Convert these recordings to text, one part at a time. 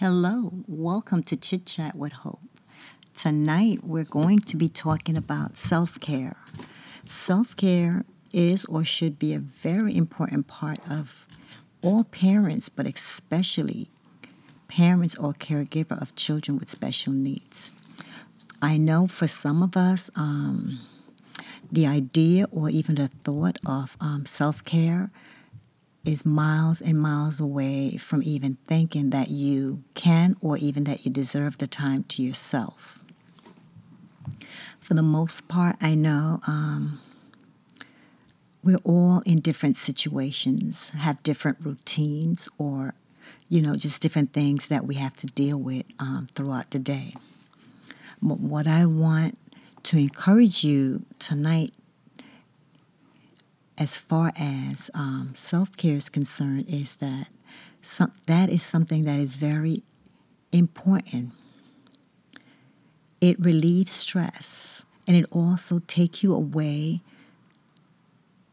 Hello, welcome to Chit Chat with Hope. Tonight we're going to be talking about self-care. Self-care is or should be a very important part of all parents, but especially parents or caregiver of children with special needs. I know for some of us, the idea or even the thought of self-care is miles and miles away from even thinking that you can or even that you deserve the time to yourself. For the most part, I know we're all in different situations, have different routines or, just different things that we have to deal with throughout the day. But what I want to encourage you tonight as far as self-care is concerned, is that that is something that is very important. It relieves stress, and it also takes you away,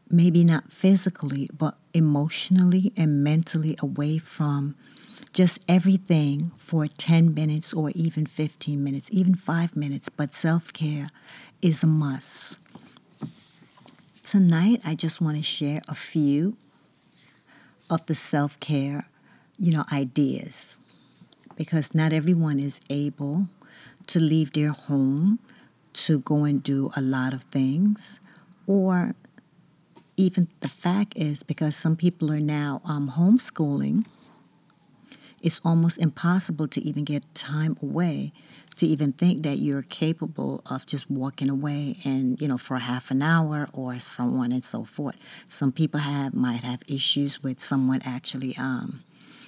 maybe not physically, but emotionally and mentally away from just everything for 10 minutes or even 15 minutes, even 5 minutes. But self-care is a must. Tonight, I just want to share a few of the self-care, ideas, because not everyone is able to leave their home to go and do a lot of things, or even the fact is because some people are now homeschooling, it's almost impossible to even get time away to even think that you're capable of just walking away and, for half an hour or so on and so forth. Some people might have issues with someone actually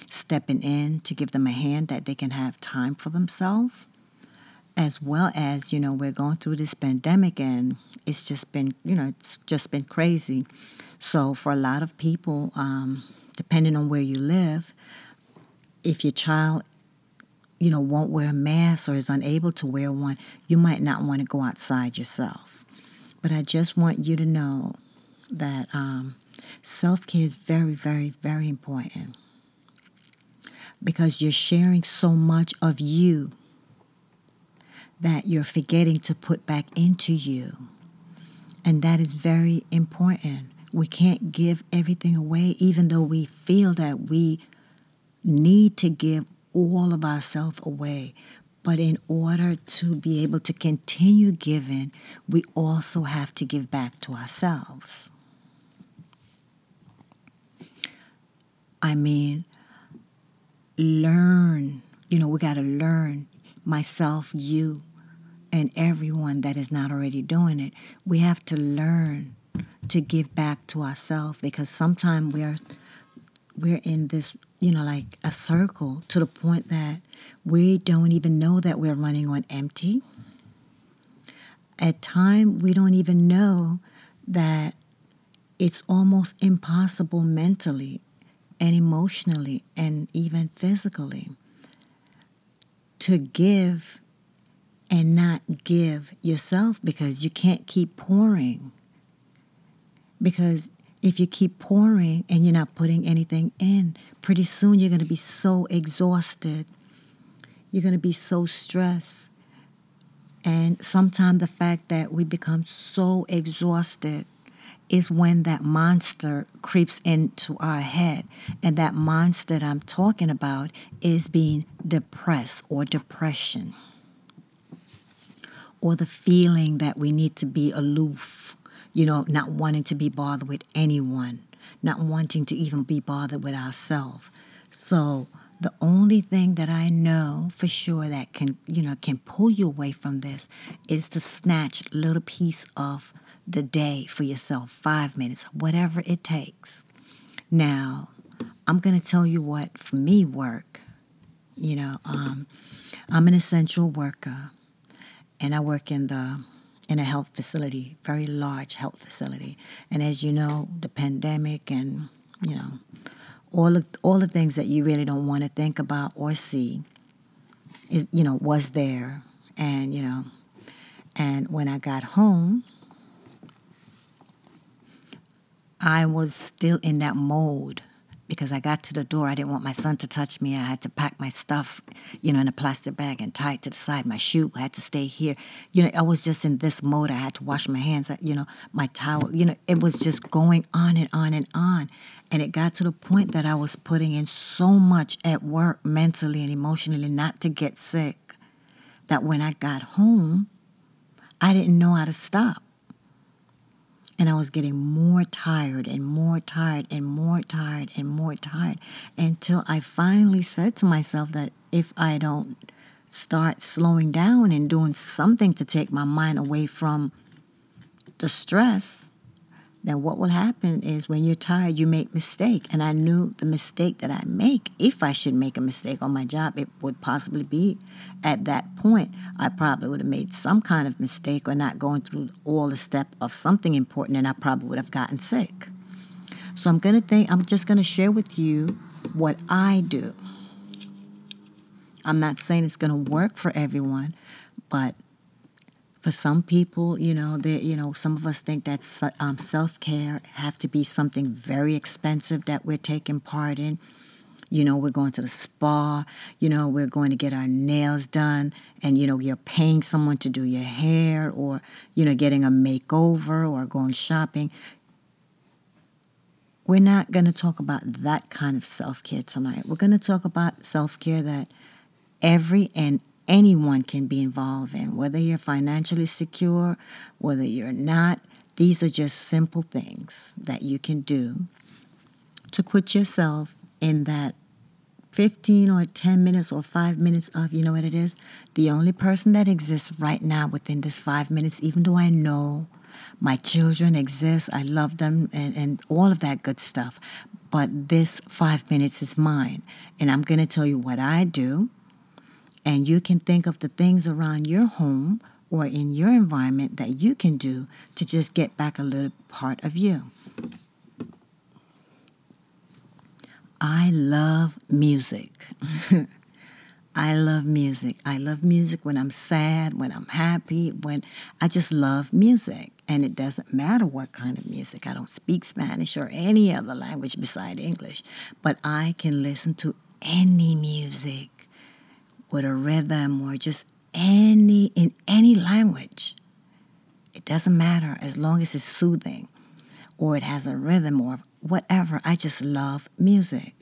stepping in to give them a hand that they can have time for themselves, as well as, we're going through this pandemic and it's just been, it's just been crazy. So for a lot of people, depending on where you live, if your child won't wear a mask or is unable to wear one, you might not want to go outside yourself. But I just want you to know that self-care is very, very, very important, because you're sharing so much of you that you're forgetting to put back into you. And that is very important. We can't give everything away, even though we feel that we need to give all of ourselves away. But in order to be able to continue giving, we also have to give back to ourselves. I mean, learn. We got to learn, myself, you, and everyone that is not already doing it. We have to learn to give back to ourselves, because sometimes we're in this like a circle to the point that we don't even know that we're running on empty. At times, we don't even know that it's almost impossible mentally and emotionally and even physically to give and not give yourself, because you can't keep pouring. Because if you keep pouring and you're not putting anything in, pretty soon you're going to be so exhausted. You're going to be so stressed. And sometimes the fact that we become so exhausted is when that monster creeps into our head. And that monster that I'm talking about is being depressed or depression, or the feeling that we need to be aloof. Not wanting to be bothered with anyone, not wanting to even be bothered with ourselves. So the only thing that I know for sure that can pull you away from this is to snatch a little piece of the day for yourself, 5 minutes, whatever it takes. Now, I'm going to tell you what, for me, work. I'm an essential worker, and I work in a health facility, very large health facility. And as you know, the pandemic and, all the things that you really don't want to think about or see, is, was there. And, and when I got home, I was still in that mode because I got to the door. I didn't want my son to touch me. I had to pack my stuff, in a plastic bag and tie it to the side. My shoe had to stay here. I was just in this mode. I had to wash my hands, my towel. It was just going on and on and on. And it got to the point that I was putting in so much at work, mentally and emotionally, not to get sick, that when I got home, I didn't know how to stop. And I was getting more tired and more tired and more tired and more tired until I finally said to myself that if I don't start slowing down and doing something to take my mind away from the stress, then what will happen is when you're tired, you make mistake. And I knew the mistake that I make, if I should make a mistake on my job, it would possibly be at that point. I probably would have made some kind of mistake or not going through all the step of something important, and I probably would have gotten sick. So I'm just going to share with you what I do. I'm not saying it's going to work for everyone, but for some people, some of us think that self-care have to be something very expensive that we're taking part in. We're going to the spa, we're going to get our nails done, and, you're paying someone to do your hair or, getting a makeover or going shopping. We're not going to talk about that kind of self-care tonight. We're going to talk about self-care that every and anyone can be involved in, whether you're financially secure, whether you're not. These are just simple things that you can do to put yourself in that 15 or 10 minutes or 5 minutes of, you know what it is? The only person that exists right now within this 5 minutes, even though I know my children exist, I love them and all of that good stuff, but this 5 minutes is mine. And I'm going to tell you what I do. And you can think of the things around your home or in your environment that you can do to just get back a little part of you. I love music. I love music. I love music when I'm sad, when I'm happy, when I just love music. And it doesn't matter what kind of music. I don't speak Spanish or any other language besides English, but I can listen to any music, with a rhythm or just in any language. It doesn't matter as long as it's soothing or it has a rhythm or whatever. I just love music.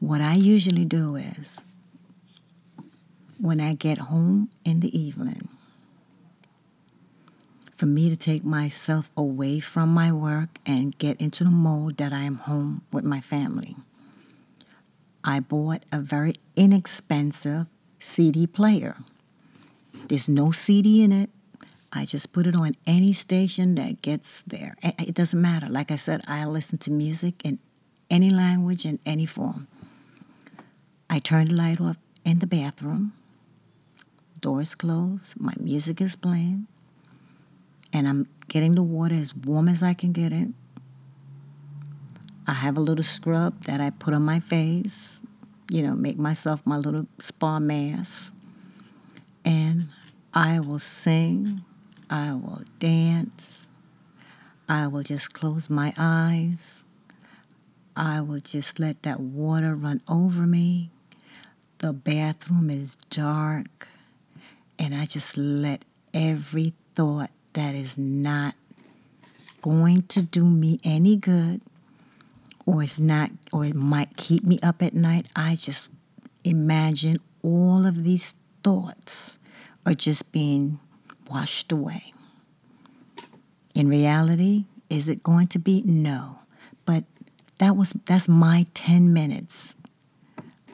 What I usually do is when I get home in the evening, for me to take myself away from my work and get into the mode that I am home with my family, I bought a very inexpensive CD player. There's no CD in it. I just put it on any station that gets there. It doesn't matter. Like I said, I listen to music in any language, in any form. I turn the light off in the bathroom. Doors closed. My music is playing. And I'm getting the water as warm as I can get it. I have a little scrub that I put on my face, make myself my little spa mask. And I will sing. I will dance. I will just close my eyes. I will just let that water run over me. The bathroom is dark. And I just let every thought that is not going to do me any good, or it's not, or it might keep me up at night, I just imagine all of these thoughts are just being washed away. In reality, is it going to be? No. But that's my 10 minutes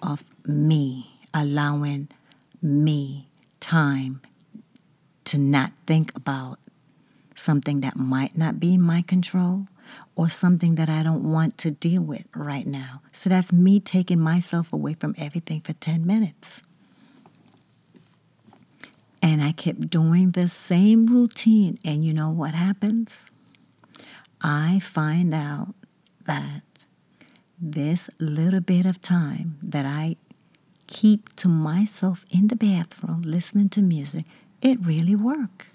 of me, allowing me time to not think about something that might not be in my control, or something that I don't want to deal with right now. So that's me taking myself away from everything for 10 minutes. And I kept doing the same routine. And you know what happens? I find out that this little bit of time that I keep to myself in the bathroom listening to music, it really worked.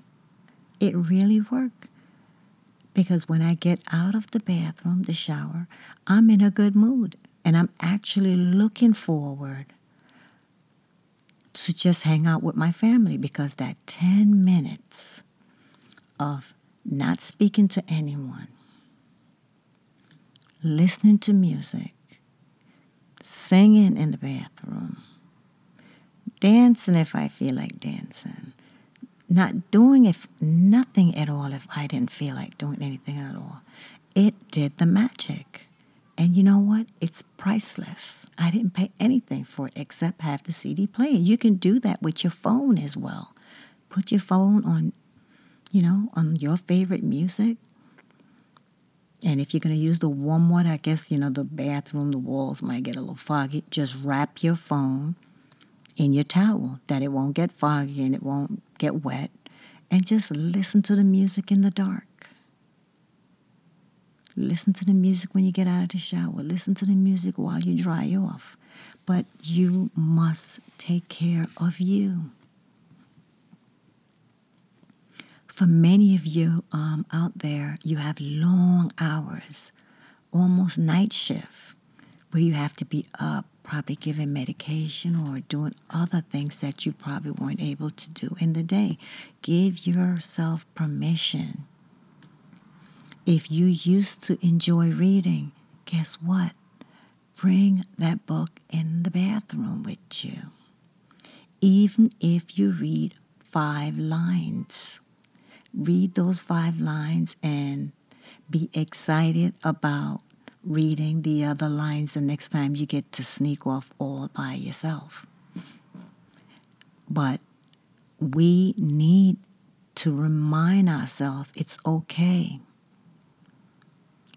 because when I get out of the bathroom, the shower, I'm in a good mood and I'm actually looking forward to just hang out with my family, because that 10 minutes of not speaking to anyone, listening to music, singing in the bathroom, dancing if I feel like dancing, not doing if nothing at all if I didn't feel like doing anything at all. It did the magic. And you know what? It's priceless. I didn't pay anything for it except have the CD playing. You can do that with your phone as well. Put your phone on, on your favorite music. And if you're going to use the warm water, I guess, the bathroom, the walls might get a little foggy. Just wrap your phone in your towel that it won't get foggy and it won't get wet. And just listen to the music in the dark. Listen to the music when you get out of the shower. Listen to the music while you dry off. But you must take care of you. For many of you out there, you have long hours, almost night shift, where you have to be up, probably giving medication or doing other things that you probably weren't able to do in the day. Give yourself permission. If you used to enjoy reading, guess what? Bring that book in the bathroom with you. Even if you read 5 lines, read those 5 lines and be excited about reading the other lines the next time you get to sneak off all by yourself. But we need to remind ourselves it's okay.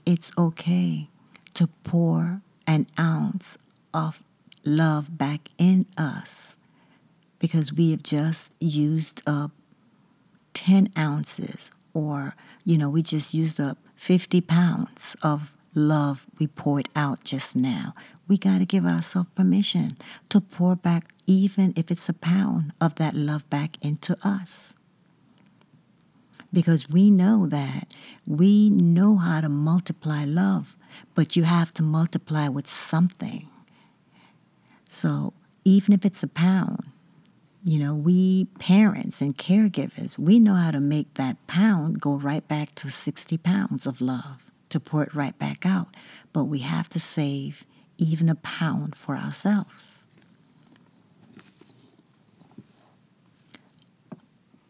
It's okay to pour an ounce of love back in us, because we have just used up 10 ounces or, we just used up 50 pounds of love we poured out just now. We got to give ourselves permission to pour back, even if it's a pound of that love back into us. Because we know that. We know how to multiply love, but you have to multiply with something. So even if it's a pound, we parents and caregivers, we know how to make that pound go right back to 60 pounds of love, to pour it right back out. But we have to save even a pound for ourselves.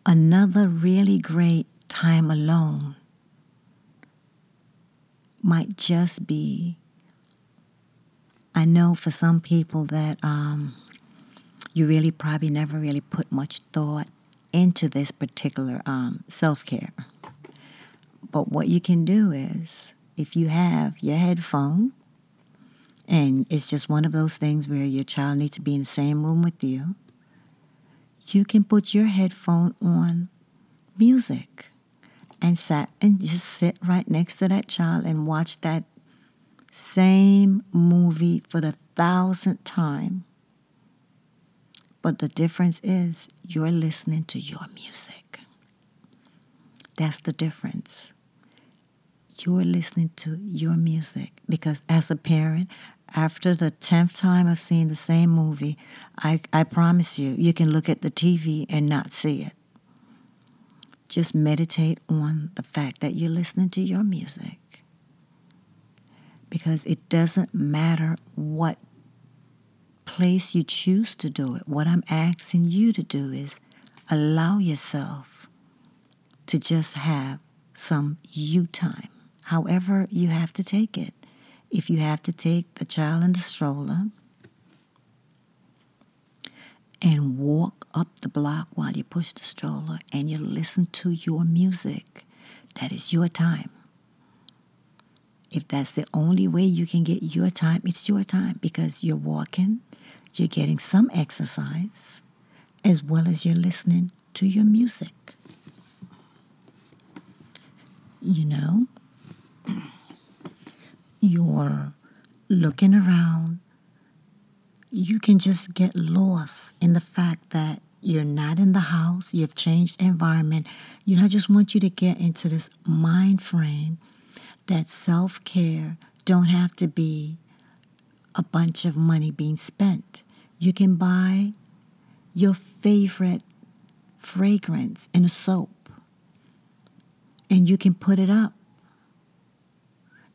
Another really great time alone might just be, I know for some people that you really probably never really put much thought into this particular self-care. But what you can do is, if you have your headphone, and it's just one of those things where your child needs to be in the same room with you, you can put your headphone on music and just sit right next to that child and watch that same movie for the 1,000th time. But the difference is you're listening to your music. That's the difference. You're listening to your music. Because as a parent, after the 10th time of seeing the same movie, I promise you, you can look at the TV and not see it. Just meditate on the fact that you're listening to your music. Because it doesn't matter what place you choose to do it. What I'm asking you to do is allow yourself to just have some you time. However you have to take it. If you have to take the child in the stroller and walk up the block while you push the stroller and you listen to your music, that is your time. If that's the only way you can get your time, it's your time, because you're walking, you're getting some exercise, as well as you're listening to your music. You're looking around. You can just get lost in the fact that You're not in the house. You've changed environment. You know, I just want you to get into this mind frame that self-care don't have to be a bunch of money being spent. You can buy your favorite fragrance in a soap, and you can put it up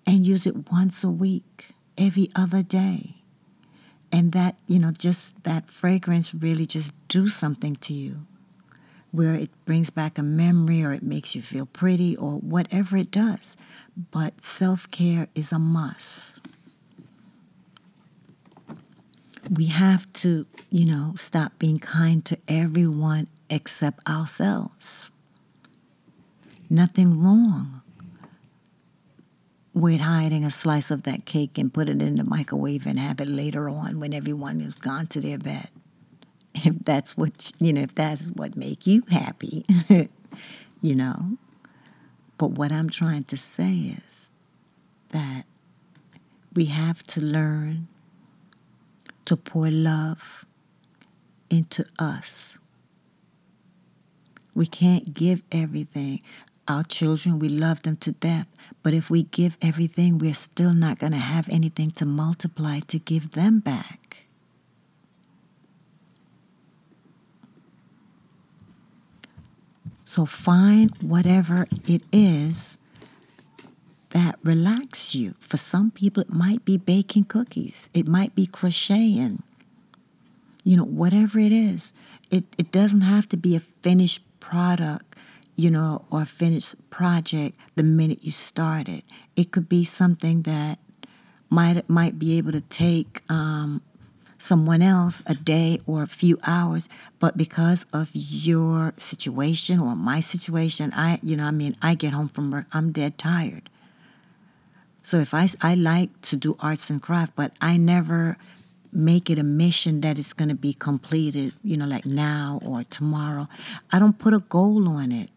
and use it once a week, every other day. And that, you know, just that fragrance really just do something to you, where it brings back a memory or it makes you feel pretty or whatever it does. But self-care is a must. We have to, you know, stop being kind to everyone except ourselves. Nothing wrong with hiding a slice of that cake and put it in the microwave and have it later on when everyone has gone to their bed. If that's what, you know, if that's what make you happy, you know. But what I'm trying to say is that we have to learn to pour love into us. We can't give everything. Our children, we love them to death. But if we give everything, we're still not going to have anything to multiply to give them back. So find whatever it is that relaxes you. For some people, it might be baking cookies. It might be crocheting. You know, whatever it is. It doesn't have to be a finished product, you know, or finished project the minute you start it. It could be something that might be able to take someone else a day or a few hours, but because of your situation or my situation, I get home from work, I'm dead tired. So if I like to do arts and craft, but I never make it a mission that it's going to be completed, you know, like now or tomorrow. I don't put a goal on it.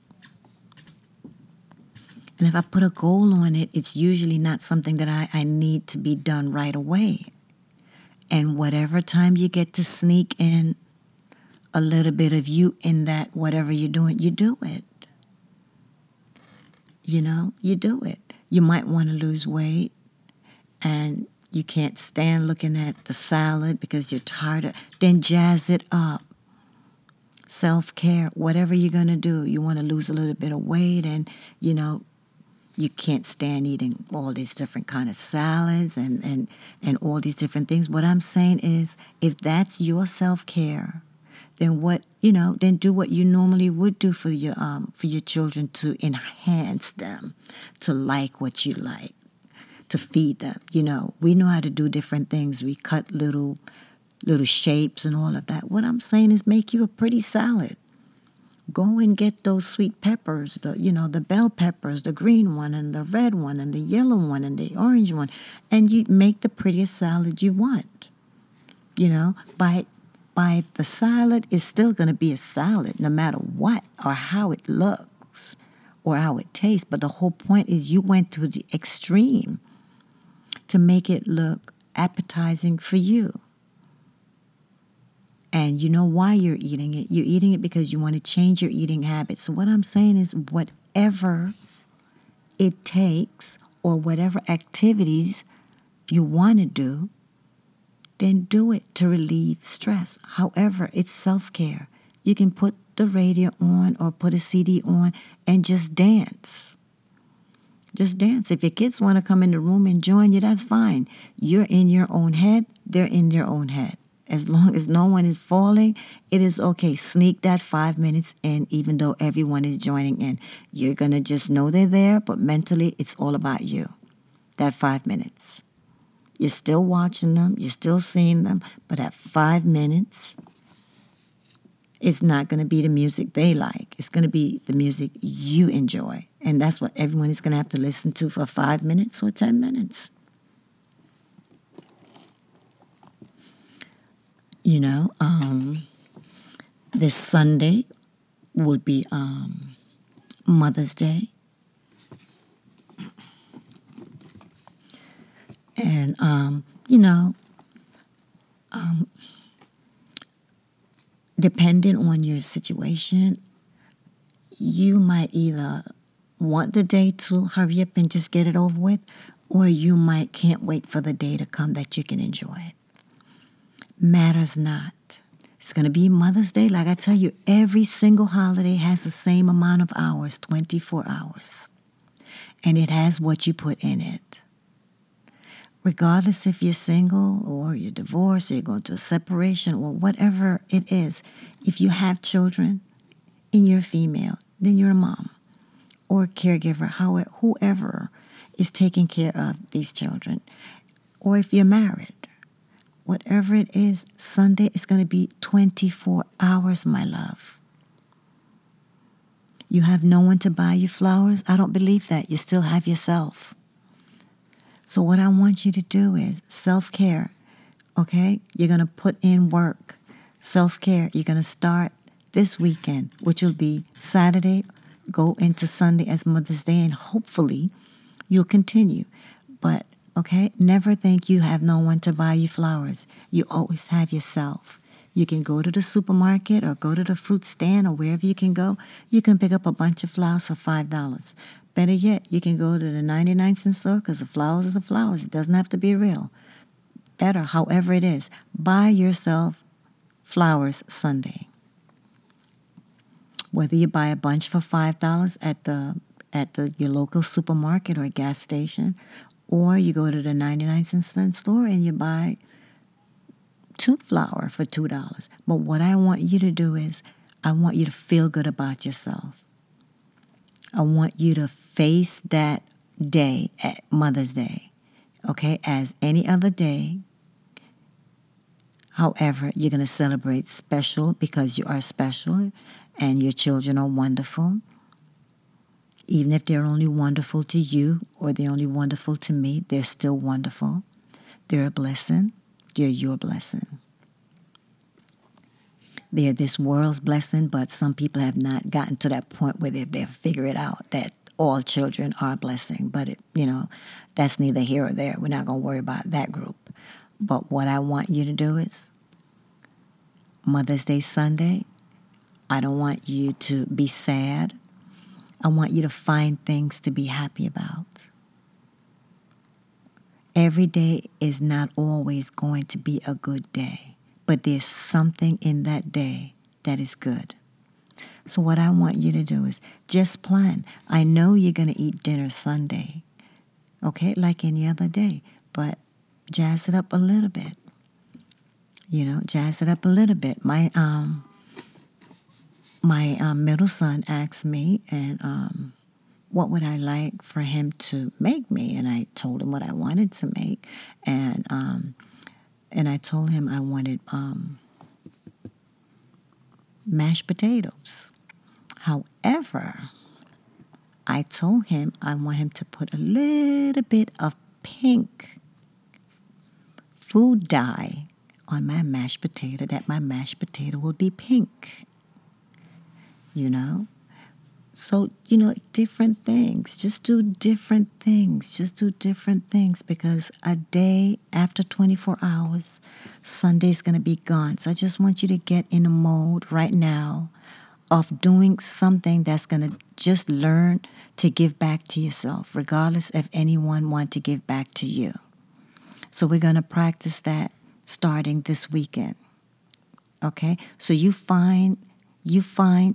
And if I put a goal on it, it's usually not something that I need to be done right away. And whatever time you get to sneak in a little bit of you in that, whatever you're doing, you do it. You know, you do it. You might want to lose weight, and you can't stand looking at the salad because you're tired of, then jazz it up. Self-care, whatever you're going to do. You want to lose a little bit of weight, and, you know, you can't stand eating all these different kind of salads and all these different things. What I'm saying is, if that's your self-care, then what, you know, then do what you normally would do for your children to enhance them, to like what you like, to feed them. You know, we know how to do different things. We cut little shapes and all of that. What I'm saying is, make you a pretty salad. Go and get those sweet peppers, the bell peppers, the green one and the red one and the yellow one and the orange one, and you make the prettiest salad you want. You know, by the salad is still going to be a salad no matter what or how it looks or how it tastes. But the whole point is you went to the extreme to make it look appetizing for you. And you know why you're eating it. You're eating it because you want to change your eating habits. So what I'm saying is, whatever it takes or whatever activities you want to do, then do it to relieve stress. However, it's self-care. You can put the radio on or put a CD on and just dance. Just dance. If your kids want to come in the room and join you, that's fine. You're in your own head. They're in their own head. As long as no one is falling, it is okay. Sneak that 5 minutes in, even though everyone is joining in. You're going to just know they're there, but mentally it's all about you. That 5 minutes. You're still watching them. You're still seeing them. But at 5 minutes, it's not going to be the music they like. It's going to be the music you enjoy. And that's what everyone is going to have to listen to for 5 minutes or 10 minutes. You know, this Sunday will be Mother's Day. And, dependent on your situation, you might either want the day to hurry up and just get it over with, or you might can't wait for the day to come that you can enjoy it. Matters not. It's going to be Mother's Day. Like I tell you, every single holiday has the same amount of hours, 24 hours. And it has what you put in it. Regardless if you're single or you're divorced or you're going through a separation or whatever it is, if you have children and you're female, then you're a mom or a caregiver, whoever is taking care of these children. Or if you're married, whatever it is, Sunday is going to be 24 hours, my love. You have no one to buy you flowers. I don't believe that. You still have yourself. So what I want you to do is self-care, okay? You're going to put in work. Self-care, you're going to start this weekend, which will be Saturday, go into Sunday as Mother's Day, and hopefully you'll continue. But, okay, never think you have no one to buy you flowers. You always have yourself. You can go to the supermarket or go to the fruit stand or wherever you can go. You can pick up a bunch of flowers for $5. Better yet, you can go to the 99-cent store because the flowers are the flowers. It doesn't have to be real. Better, however it is. Buy yourself flowers Sunday. Whether you buy a bunch for $5 at your local supermarket or gas station, or you go to the 99-cent store and you buy flour for $2. But what I want you to do is I want you to feel good about yourself. I want you to face that day at Mother's Day, okay, as any other day. However, you're going to celebrate special because you are special and your children are wonderful. Even if they're only wonderful to you or they're only wonderful to me, they're still wonderful. They're a blessing. They're your blessing. They're this world's blessing, but some people have not gotten to that point where they've figured it out that all children are a blessing. But, that's neither here or there. We're not going to worry about that group. But what I want you to do is Mother's Day Sunday, I don't want you to be sad. I want you to find things to be happy about. Every day is not always going to be a good day, but there's something in that day that is good. So what I want you to do is just plan. I know you're going to eat dinner Sunday, okay, like any other day, but jazz it up a little bit. Jazz it up a little bit. My middle son asked me and what would I like for him to make me? And I told him what I wanted to make. And I told him I wanted mashed potatoes. However, I told him I want him to put a little bit of pink food dye on my mashed potato, that my mashed potato will be pink, So, different things. Just do different things. Because a day after 24 hours, Sunday's going to be gone. So I just want you to get in a mode right now of doing something that's going to just learn to give back to yourself, regardless if anyone wants to give back to you. So we're going to practice that starting this weekend. Okay? So you find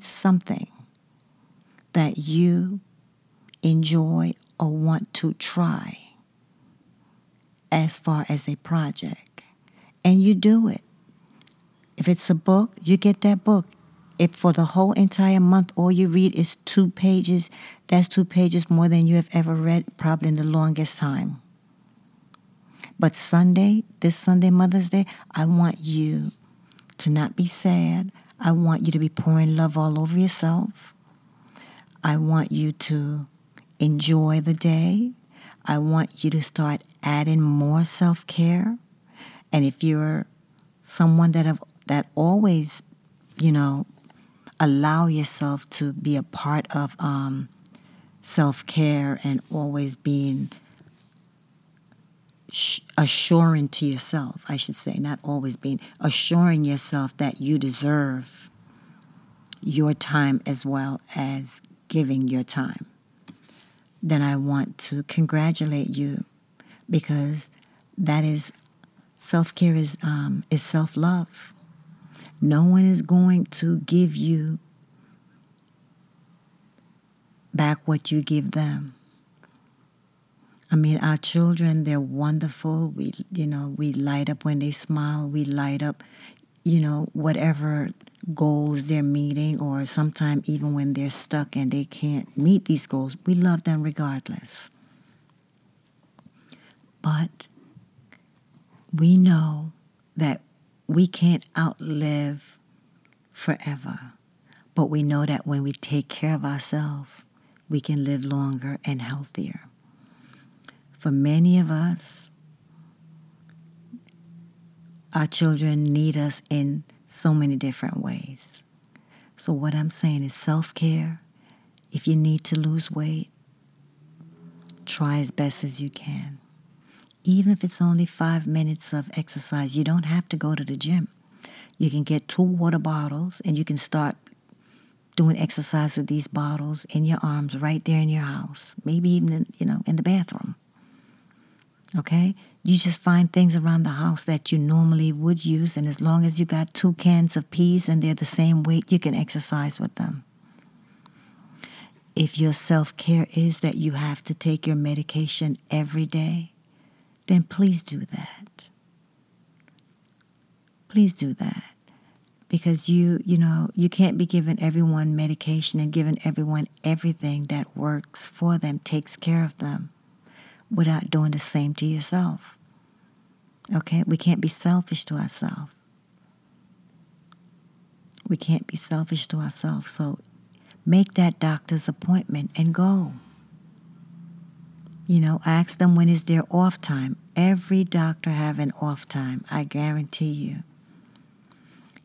something that you enjoy or want to try as far as a project. And you do it. If it's a book, you get that book. If for the whole entire month all you read is 2 pages, that's 2 pages more than you have ever read probably in the longest time. But this Sunday, Mother's Day, I want you to not be sad. I want you to be pouring love all over yourself. I want you to enjoy the day. I want you to start adding more self-care. And if you're someone that always, allow yourself to be a part of self-care and always being assuring to yourself, I should say, not always being, assuring yourself that you deserve your time as well as giving your time. Then I want to congratulate you, because that is, self-care is self-love. No one is going to give you back what you give them. I mean, our children, they're wonderful. We light up when they smile. We light up, whatever goals they're meeting, or sometimes even when they're stuck and they can't meet these goals, we love them regardless. But we know that we can't outlive forever. But we know that when we take care of ourselves, we can live longer and healthier. For many of us, our children need us in so many different ways. So what I'm saying is self-care. If you need to lose weight, try as best as you can. Even if it's only 5 minutes of exercise, you don't have to go to the gym. You can get 2 water bottles and you can start doing exercise with these bottles in your arms right there in your house. Maybe even in the bathroom. Okay? You just find things around the house that you normally would use, and as long as you got 2 cans of peas and they're the same weight, you can exercise with them. If your self-care is that you have to take your medication every day, then please do that. Please do that. Because you can't be giving everyone medication and giving everyone everything that works for them, takes care of them, without doing the same to yourself. Okay? We can't be selfish to ourselves. We can't be selfish to ourselves. So make that doctor's appointment and go. Ask them when is their off time. Every doctor have an off time, I guarantee you.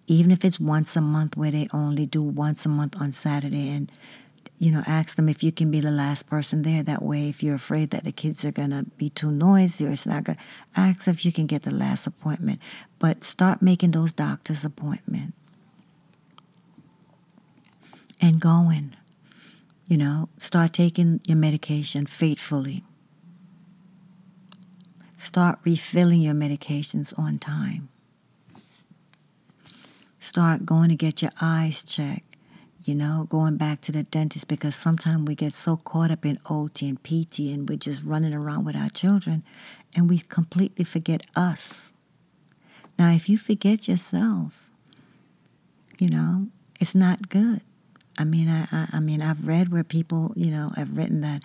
Even if it's once a month, where they only do once a month on Saturday, and ask them if you can be the last person there. That way, if you're afraid that the kids are going to be too noisy or it's not good, ask if you can get the last appointment. But start making those doctor's appointments and going. Start taking your medication faithfully. Start refilling your medications on time. Start going to get your eyes checked. Going back to the dentist, because sometimes we get so caught up in OT and PT and we're just running around with our children and we completely forget us. Now, if you forget yourself, it's not good. I mean, I've read where people, have written that,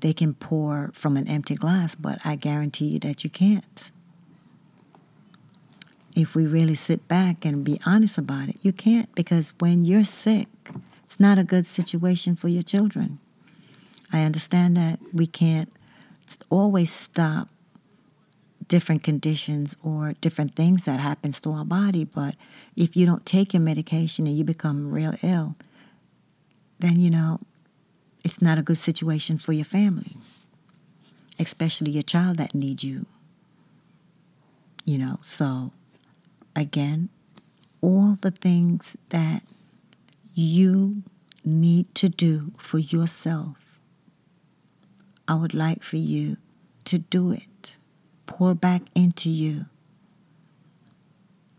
they can pour from an empty glass, but I guarantee you that you can't. If we really sit back and be honest about it, you can't, because when you're sick, it's not a good situation for your children. I understand that we can't always stop different conditions or different things that happens to our body, but if you don't take your medication and you become real ill, then, it's not a good situation for your family, especially your child that needs you. So... Again, all the things that you need to do for yourself, I would like for you to do it. Pour back into you.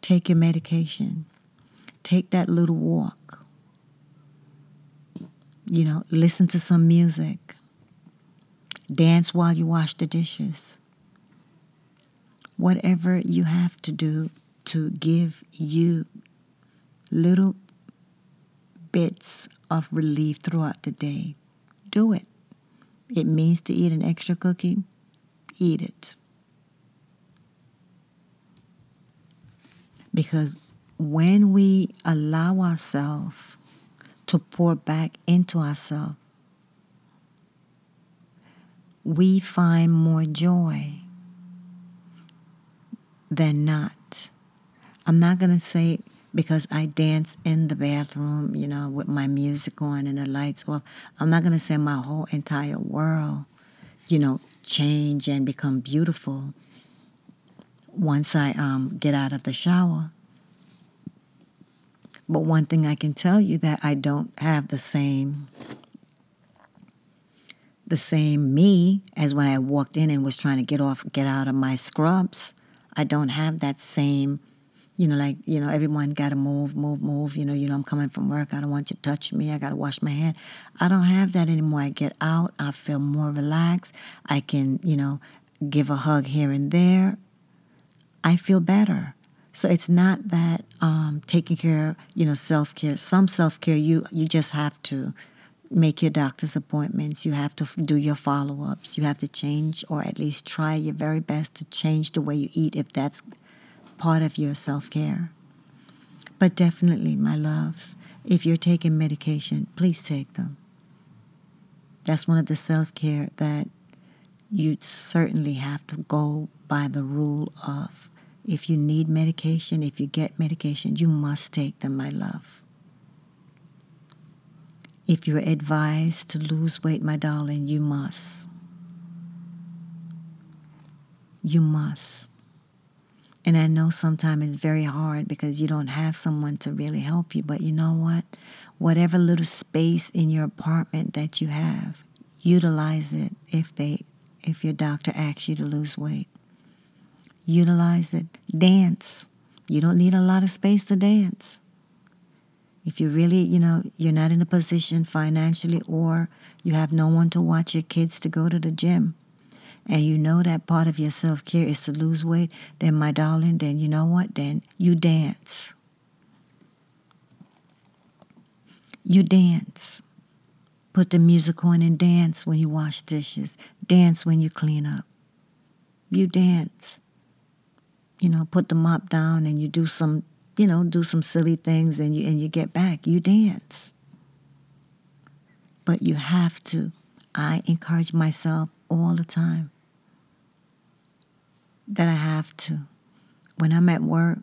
Take your medication. Take that little walk. Listen to some music. Dance while you wash the dishes. Whatever you have to do to give you little bits of relief throughout the day, do it. It means to eat an extra cookie, eat it. Because when we allow ourselves to pour back into ourselves, we find more joy than not. I'm not going to say because I dance in the bathroom, with my music on and the lights off, I'm not going to say my whole entire world, change and become beautiful once I get out of the shower. But one thing I can tell you that I don't have the same me as when I walked in and was trying to get out of my scrubs. I don't have that same, everyone got to move. I'm coming from work. I don't want you to touch me. I got to wash my hand. I don't have that anymore. I get out. I feel more relaxed. I can, give a hug here and there. I feel better. So it's not that taking care, self-care. Some self-care, you just have to make your doctor's appointments. You have to do your follow-ups. You have to change, or at least try your very best to change the way you eat if that's part of your self-care. But definitely, my loves, if you're taking medication, please take them. That's one of the self-care that you certainly have to go by the rule of. If you need medication, if you get medication, you must take them, my love. If you're advised to lose weight, my darling, you must. You must. And I know sometimes it's very hard because you don't have someone to really help you, but you know what? Whatever little space in your apartment that you have, utilize it if your doctor asks you to lose weight. Utilize it. Dance. You don't need a lot of space to dance. If you really, you're not in a position financially or you have no one to watch your kids to go to the gym, and that part of your self-care is to lose weight, then, my darling, then you know what? Then you dance. You dance. Put the music on and dance when you wash dishes. Dance when you clean up. You dance. Put the mop down and you do some silly things and you get back. You dance. But you have to. I encourage myself all the time that I have to. When I'm at work,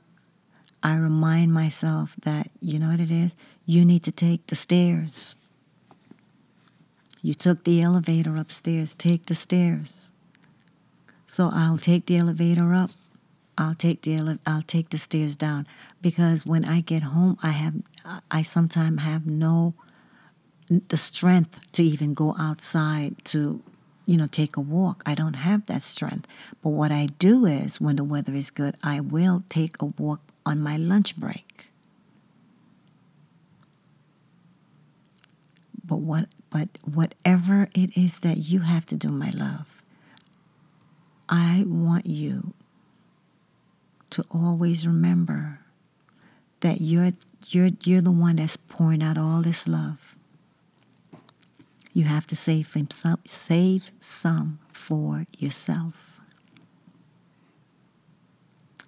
I remind myself that, you know what it is? You need to take the stairs. You took the elevator upstairs. Take the stairs. So I'll take the elevator up. I'll take the stairs down, because when I get home, I sometimes have the strength to even go outside to, take a walk. I don't have that strength. But what I do is, when the weather is good, I will take a walk on my lunch break. But whatever it is that you have to do, my love, I want you to always remember that you're the one that's pouring out all this love. You have to save some for yourself.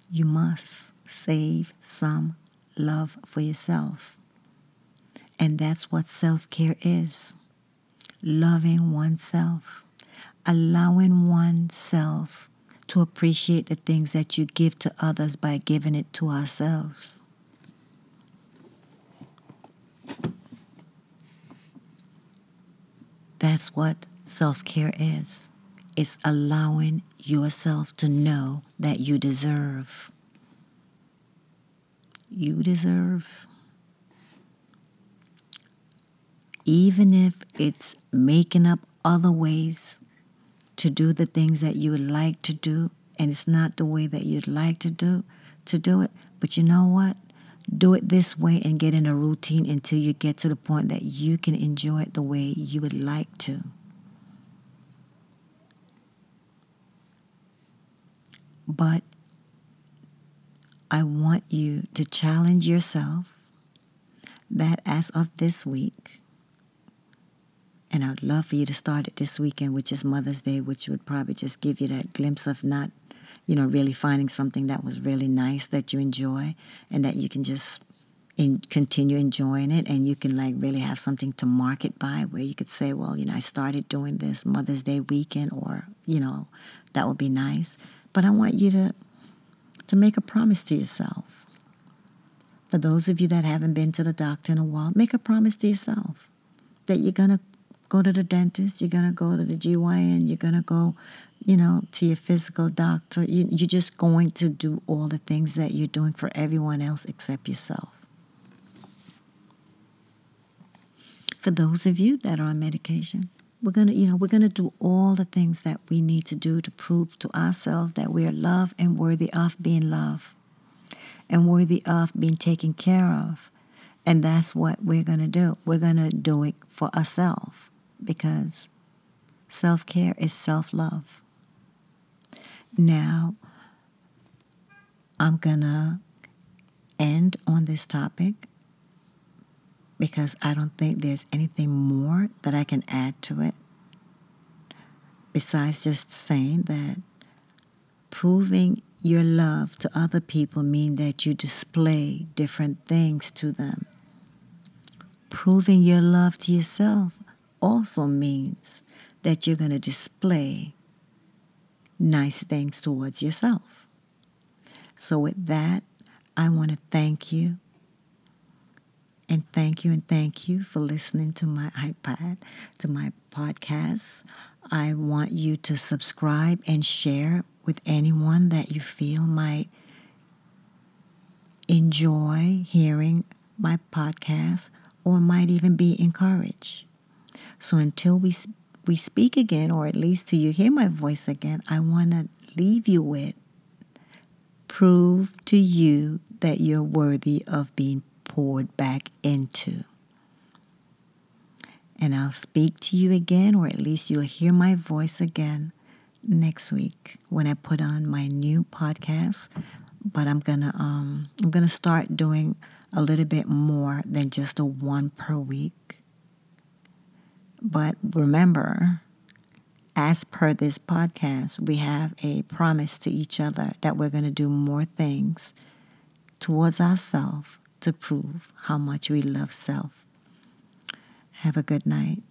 You must save some love for yourself. And that's what self-care is. Loving oneself. Allowing oneself to appreciate the things that you give to others by giving it to ourselves. That's what self-care is. It's allowing yourself to know that you deserve. You deserve. Even if it's making up other ways to do the things that you would like to do, and it's not the way that you'd like to do it. But you know what? Do it this way and get in a routine until you get to the point that you can enjoy it the way you would like to. But I want you to challenge yourself that as of this week, and I'd love for you to start it this weekend, which is Mother's Day, which would probably just give you that glimpse of not, really finding something that was really nice that you enjoy and that you can just continue enjoying it, and you can really have something to mark it by, where you could say, well, I started doing this Mother's Day weekend, or, that would be nice. But I want you to make a promise to yourself. For those of you that haven't been to the doctor in a while, make a promise to yourself that you're going to go to the dentist, you're going to go to the GYN, you're going to go, you know, to your physical doctor. You're just going to do all the things that you're doing for everyone else except yourself. For those of you that are on medication, we're going to do all the things that we need to do to prove to ourselves that we are loved and worthy of being loved and worthy of being taken care of. And that's what we're going to do. We're going to do it for ourselves, because self-care is self-love. Now, I'm going to end on this topic, because I don't think there's anything more that I can add to it, besides just saying that proving your love to other people means that you display different things to them. Proving your love to yourself also means that you're going to display nice things towards yourself. So with that, I want to thank you. And thank you, and thank you for listening to my iPod, to my podcast. I want you to subscribe and share with anyone that you feel might enjoy hearing my podcast or might even be encouraged. So until we speak again, or at least till you hear my voice again, I want to leave you with, prove to you that you're worthy of being poured back into. And I'll speak to you again, or at least you'll hear my voice again next week when I put on my new podcast. But I'm gonna start doing a little bit more than just a one per week. But remember, as per this podcast, we have a promise to each other that we're going to do more things towards ourselves to prove how much we love self. Have a good night.